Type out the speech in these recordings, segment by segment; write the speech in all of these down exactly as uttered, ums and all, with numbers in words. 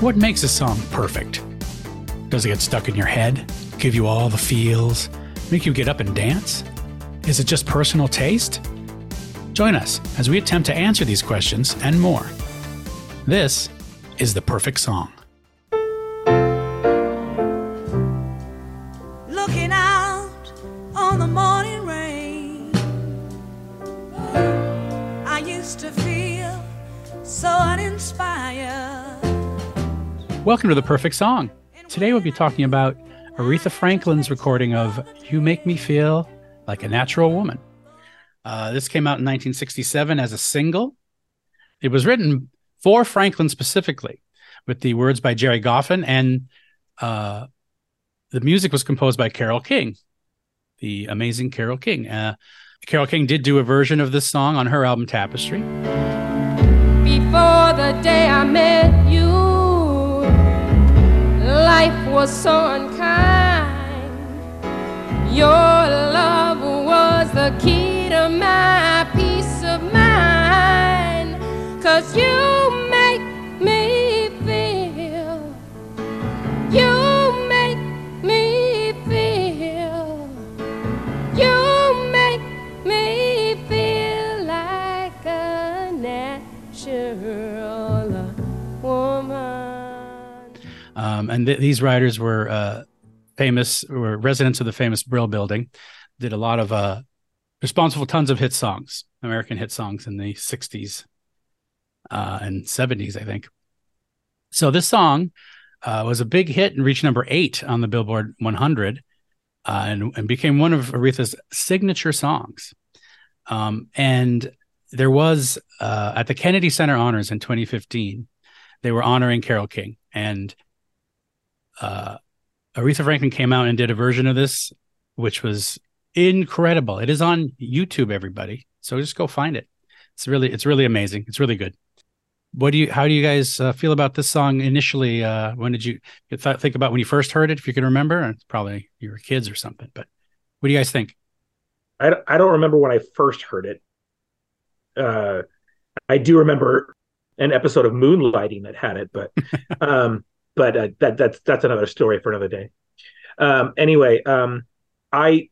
What makes a song perfect? Does it get stuck in your head, give you all the feels, make you get up and dance? Is it just personal taste? Join us as we attempt to answer these questions and more. This is The Perfect Song. Looking out on the morning rain, I used to feel so uninspired. Welcome to The Perfect Song. Today we'll be talking about Aretha Franklin's recording of You Make Me Feel Like a Natural Woman. Uh, this came out in nineteen sixty-seven as a single. It was written for Franklin specifically, with the words by Jerry Goffin, and uh, the music was composed by Carole King, the amazing Carole King. Uh, Carole King did do a version of this song on her album Tapestry. Before the day I met you, life was so unkind. Your love was the key to my peace of mind. 'Cause you make me feel, you make me feel, you make me feel like a natural woman. Um, and th- these writers were uh, famous, were residents of the famous Brill Building, did a lot of, uh, responsible tons of hit songs, American hit songs in the sixties. Uh, and seventies, I think. So this song uh, was a big hit and reached number eight on the Billboard one hundred, uh, and, and became one of Aretha's signature songs. Um, and there was, uh, at the Kennedy Center Honors in twenty fifteen, they were honoring Carole King. And uh, Aretha Franklin came out and did a version of this, which was incredible. It is on YouTube, everybody. So just go find it. It's really, it's really amazing. It's really good. What do you? How do you guys uh, feel about this song initially? Uh, when did you th- think about when you first heard it? If you can remember, and it's probably you were kids or something. But what do you guys think? I don't, I don't remember when I first heard it. Uh, I do remember an episode of Moonlighting that had it, but um, but uh, that that's that's another story for another day. Um, anyway, um, I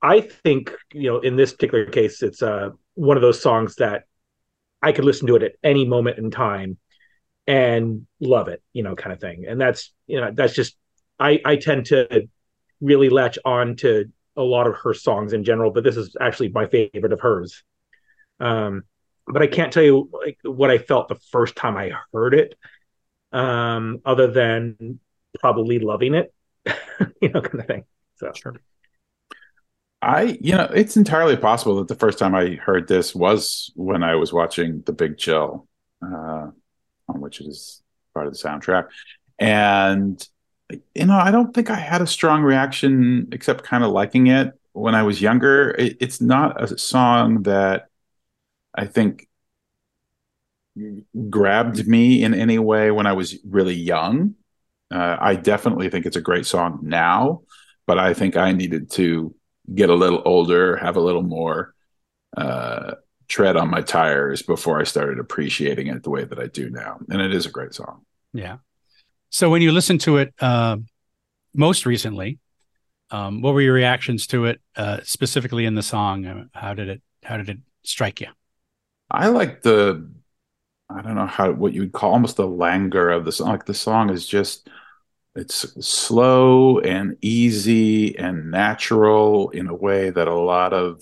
I think you know in this particular case, it's uh, one of those songs that I could listen to it at any moment in time and love it, you know, kind of thing. And that's, you know, that's just, I, I tend to really latch on to a lot of her songs in general, but this is actually my favorite of hers. Um, but I can't tell you like, what I felt the first time I heard it, um, other than probably loving it, you know, kind of thing. So sure. I, you know, it's entirely possible that the first time I heard this was when I was watching The Big Chill, uh, on which it is part of the soundtrack. And, you know, I don't think I had a strong reaction except kind of liking it when I was younger. It, it's not a song that I think grabbed me in any way when I was really young. Uh, I definitely think it's a great song now, but I think I needed to get a little older, have a little more uh, tread on my tires before I started appreciating it the way that I do now. And it is a great song. Yeah. So when you listen to it uh, most recently, um, what were your reactions to it uh, specifically in the song? How did it, how did it strike you? I like the, I don't know how, what you would call almost the languor of the song. Like the song is just, it's slow and easy and natural in a way that a lot of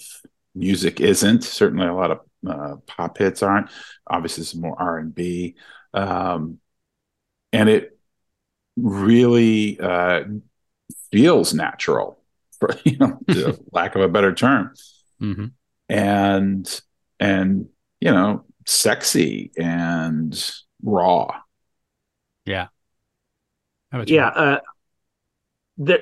music isn't. Certainly a lot of uh, pop hits aren't. Obviously, it's more R and B. Um, and it really uh, feels natural, for, you know, to lack of a better term. Mm-hmm. And, and, you know, sexy and raw. Yeah. Yeah, uh, there,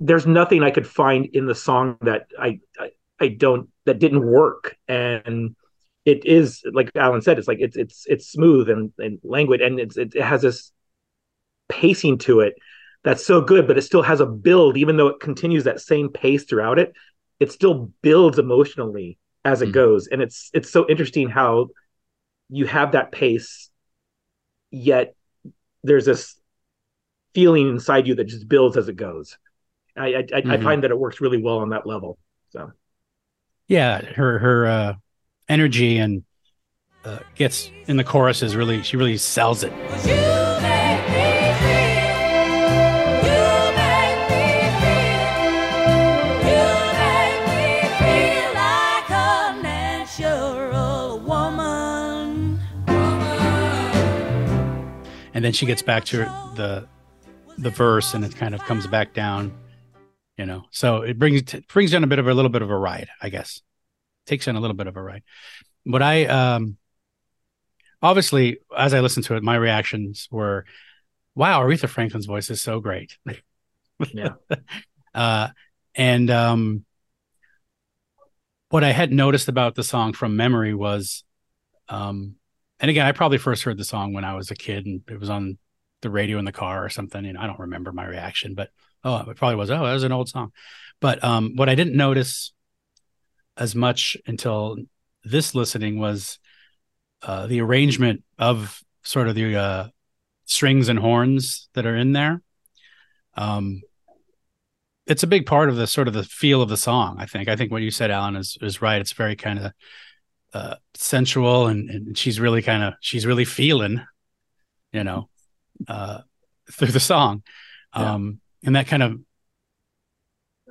there's nothing I could find in the song that I, I, I don't that didn't work, and it is like Alan said, it's like it's it's it's smooth and, and languid, and it's, it has this pacing to it that's so good, but it still has a build, even though it continues that same pace throughout it. It still builds emotionally as it mm-hmm. goes, and it's it's so interesting how you have that pace, yet there's this feeling inside you that just builds as it goes. I I, mm-hmm. I find that it works really well on that level. So, yeah, her her uh, energy and uh, gets in the chorus is really she really sells it. Yeah. And then she gets back to the the verse, and it kind of comes back down, you know. So it brings it brings down a bit of a little bit of a ride, I guess. Takes on a little bit of a ride. But I, um, obviously, as I listened to it, my reactions were, "Wow, Aretha Franklin's voice is so great." Yeah. uh, and um, what I had noticed about the song from memory was. Um, And again, I probably first heard the song when I was a kid and it was on the radio in the car or something. And I don't remember my reaction, but oh, it probably was, oh, that was an old song. But um, what I didn't notice as much until this listening was uh, the arrangement of sort of the uh, strings and horns that are in there. Um, it's a big part of the sort of the feel of the song, I think. I think what you said, Alan, is is right. It's very kind of... Uh, sensual and, and she's really kind of she's really feeling, you know, uh, through the song, um, yeah. And that kind of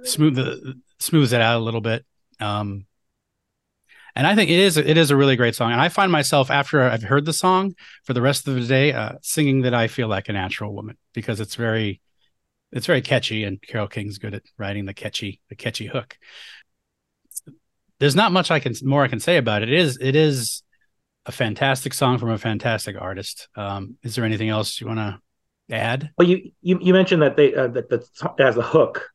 smooth the, smooths it out a little bit. Um, and I think it is it is a really great song. And I find myself after I've heard the song for the rest of the day uh, singing that I feel like a natural woman because it's very it's very catchy, and Carole King's good at writing the catchy the catchy hook. There's not much I can more I can say about it. It is it is a fantastic song from a fantastic artist. Um, is there anything else you want to add? Well, you, you you mentioned that they uh, that that has a hook,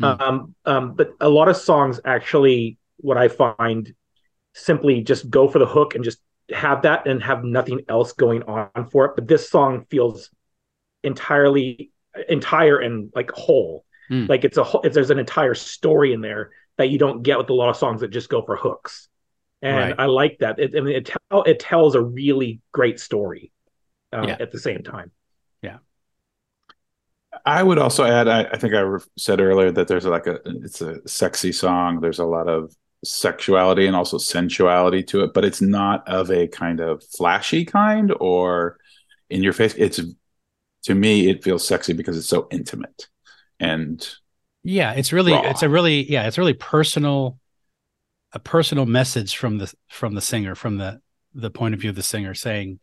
mm. um, um, but a lot of songs actually, what I find, simply just go for the hook and just have that and have nothing else going on for it. But this song feels entirely entire and like whole, mm. like it's a it's, there's an entire story in there that you don't get with a lot of songs that just go for hooks. And right. I like that. It, I mean, it, tell, it tells a really great story uh, yeah. at the same time. Yeah. I would also add, I, I think I re- said earlier that there's like a, it's a sexy song. There's a lot of sexuality and also sensuality to it, but it's not of a kind of flashy kind or in your face. It's, to me, it feels sexy because it's so intimate and yeah, it's really, Raw. it's a really, yeah, it's really personal, a personal message from the, from the singer, from the, the point of view of the singer saying,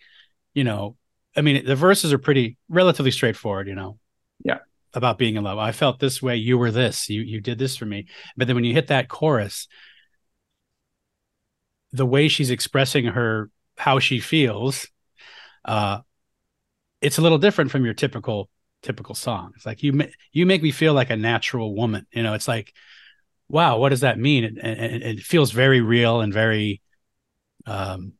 you know, I mean, the verses are pretty relatively straightforward, you know, yeah, about being in love. I felt this way. You were this, you, you did this for me. But then when you hit that chorus, the way she's expressing her, how she feels, uh, it's a little different from your typical typical song. It's like you ma- you make me feel like a natural woman, you know. It's like, wow, what does that mean? And it, it, it feels very real and very um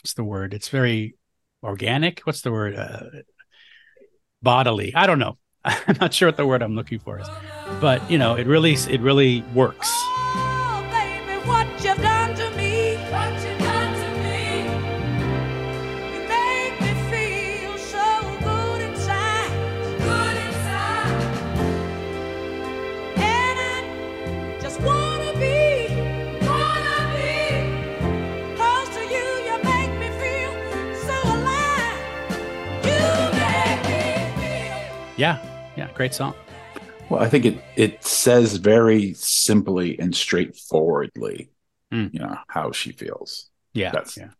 what's the word it's very organic what's the word uh, bodily. I don't know. I'm not sure what the word I'm looking for is, but you know, it really it really works. Oh, baby, what you've done to me, what you've done to me, you made me feel so good inside. Yeah, yeah, great song. Well, I think it it says very simply and straightforwardly, mm. you know, how she feels. Yeah, That's... yeah.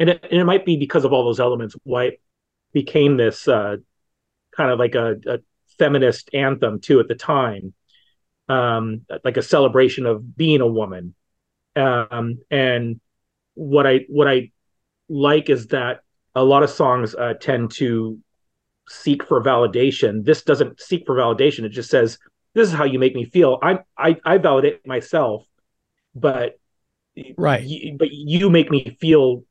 And it, and it might be because of all those elements why it became this uh, kind of like a, a feminist anthem too at the time, um, like a celebration of being a woman. Um, and what I what I like is that a lot of songs uh, tend to seek for validation. This doesn't seek for validation. It just says, this is how you make me feel. I I, I validate myself, but right. Y- but you make me feel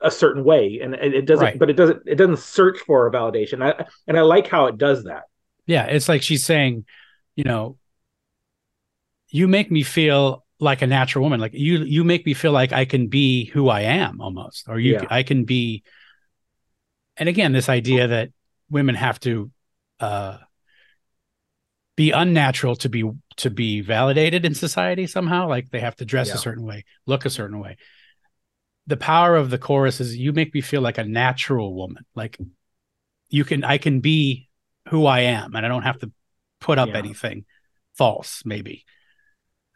a certain way. And it doesn't, right. but it doesn't, it doesn't search for a validation. I, and I like how it does that. Yeah. It's like she's saying, you know, you make me feel like a natural woman. Like you, you make me feel like I can be who I am almost, or you, yeah. I can be And again, this idea that women have to uh, be unnatural to be to be validated in society somehow, like they have to dress yeah. a certain way, look a certain way. The power of the chorus is you make me feel like a natural woman. Like you can, I can be who I am, and I don't have to put up yeah. anything false. Maybe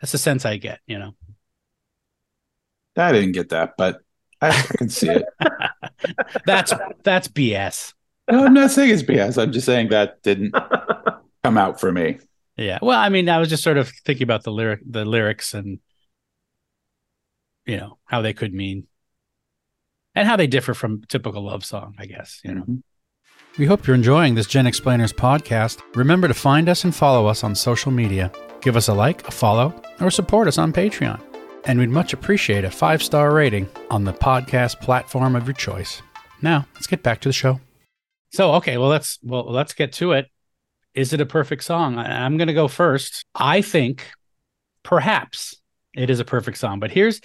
that's the sense I get, you know. I didn't get that, but I can see it. that's that's B S. No, I'm not saying it's B S. I'm just saying that didn't come out for me. Yeah. Well, I mean, I was just sort of thinking about the lyric, the lyrics, and you know how they could mean, and how they differ from typical love song, I guess. You know. Mm-hmm. We hope you're enjoying this Gen Explainers podcast. Remember to find us and follow us on social media. Give us a like, a follow, or support us on Patreon. And we'd much appreciate a five-star rating on the podcast platform of your choice. Now, let's get back to the show. So, okay, well, let's well let's get to it. Is it a perfect song? I, I'm going to go first. I think perhaps it is a perfect song, but here's,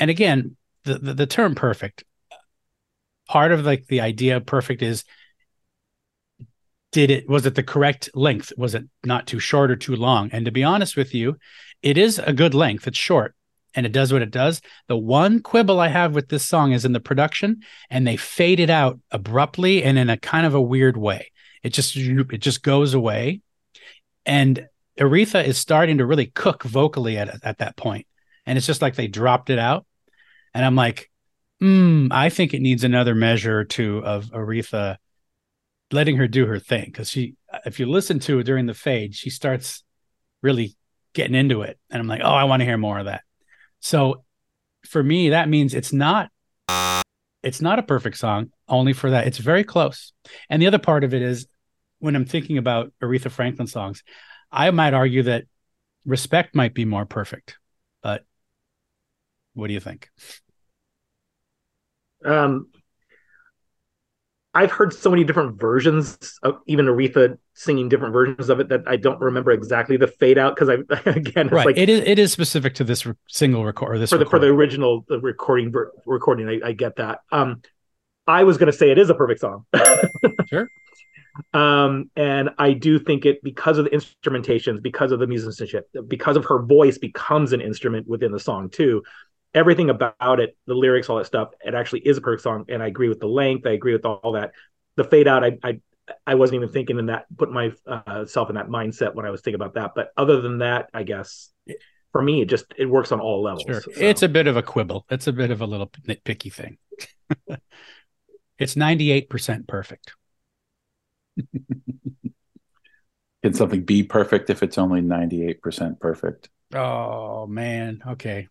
and again, the the, the term perfect, part of like the idea of perfect is, did it, was it the correct length? Was it not too short or too long? And to be honest with you, it is a good length. It's short and it does what it does. The one quibble I have with this song is in the production, and they fade it out abruptly and in a kind of a weird way. It just, it just goes away. And Aretha is starting to really cook vocally at, at that point. And it's just like they dropped it out. And I'm like, mm, I think it needs another measure or two of Aretha letting her do her thing, because she, if you listen to it during the fade, she starts really getting into it, and I'm like, oh, I want to hear more of that. So for me, that means it's not it's not a perfect song, only for that. It's very close. And the other part of it is, when I'm thinking about Aretha Franklin songs, I might argue that Respect might be more perfect, but what do you think? Um. I've heard so many different versions of even Aretha singing different versions of it that I don't remember exactly the fade out, because I again it's right. like it is it is specific to this re- single record or this for the, for the original the recording recording. I, I get that. Um, I was going to say it is a perfect song. Sure. Um, and I do think it, because of the instrumentations, because of the musicianship, because of her voice becomes an instrument within the song too. Everything about it, the lyrics, all that stuff, it actually is a perfect song. And I agree with the length. I agree with all that. The fade out, I I, I wasn't even thinking in that, put myself in that mindset when I was thinking about that. But other than that, I guess, for me, it just, it works on all levels. Sure. So. It's a bit of a quibble. It's a bit of a little nitpicky thing. It's ninety-eight percent perfect. Can something be perfect if it's only ninety-eight percent perfect? Oh, man. Okay.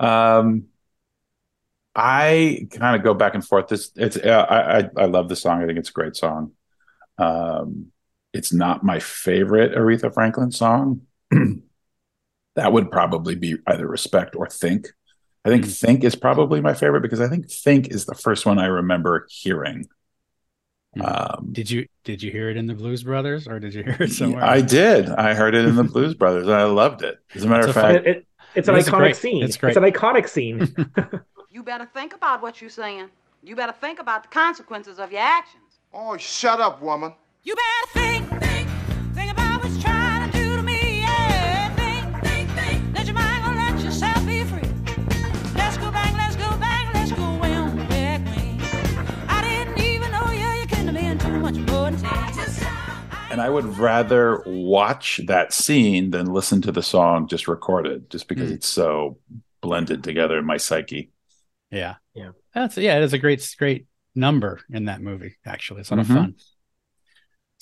Um, I kind of go back and forth. This it's uh, I, I I love the song. I think it's a great song. Um, it's not my favorite Aretha Franklin song. That would probably be either Respect or Think. I think mm-hmm. Think is probably my favorite, because I think Think is the first one I remember hearing. Um, did you did you hear it in the Blues Brothers, or did you hear it somewhere? I did. I heard it in the Blues Brothers. And I loved it. As a matter of fact. Fun, it, It's an, it's, great, it's, it's an iconic scene. It's an iconic scene. You better think about what you're saying. You better think about the consequences of your actions. Oh, shut up, woman. You better think, think, think about what you're trying to do to me. Yeah, think, think, think. Let your mind go, let yourself be free. Let's go back, let's go back, let's go away on the back wing. I didn't even know you. You came to me in too much importance. And I would rather watch that scene than listen to the song just recorded, just because mm. it's so blended together in my psyche. Yeah. Yeah. That's, yeah, it is a great, great number in that movie, actually. It's a lot mm-hmm. of fun.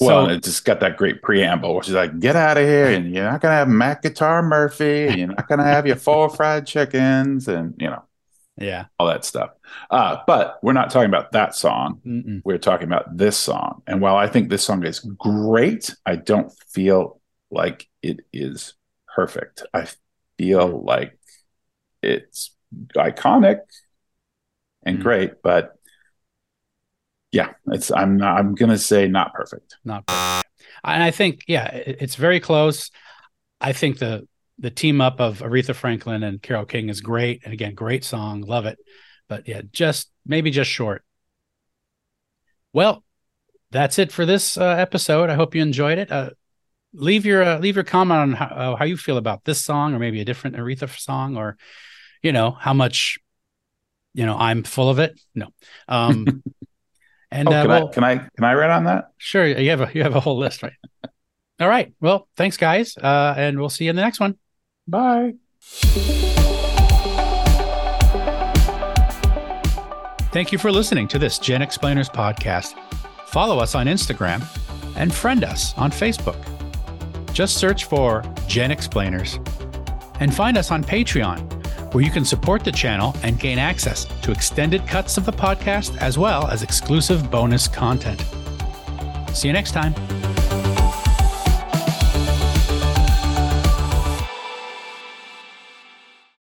Well, so, it's just got that great preamble, which is like, get out of here, and you're not going to have Matt Guitar Murphy, and you're not going to have your four fried chickens, and, you know, yeah, all that stuff. Uh, but we're not talking about that song. Mm-mm. We're talking about this song. And while I think this song is great, I don't feel like it is perfect. I feel like it's iconic and mm-hmm. great, but yeah, it's I'm not, I'm going to say not perfect. Not perfect. And I think, yeah, it's very close. I think the The team up of Aretha Franklin and Carole King is great. And again, great song. Love it. But yeah, just maybe just short. Well, that's it for this uh, episode. I hope you enjoyed it. Uh, leave your uh, leave your comment on how, uh, how you feel about this song, or maybe a different Aretha song, or, you know, how much, you know, I'm full of it. No. Um, and oh, uh, can, well, I, can I can I write on that? Sure. You have a you have a whole list, right? All right. Well, thanks, guys, uh, and we'll see you in the next one. Bye. Thank you for listening to this Gen Explainers podcast. Follow us on Instagram and friend us on Facebook. Just search for Gen Explainers and find us on Patreon, where you can support the channel and gain access to extended cuts of the podcast as well as exclusive bonus content. See you next time.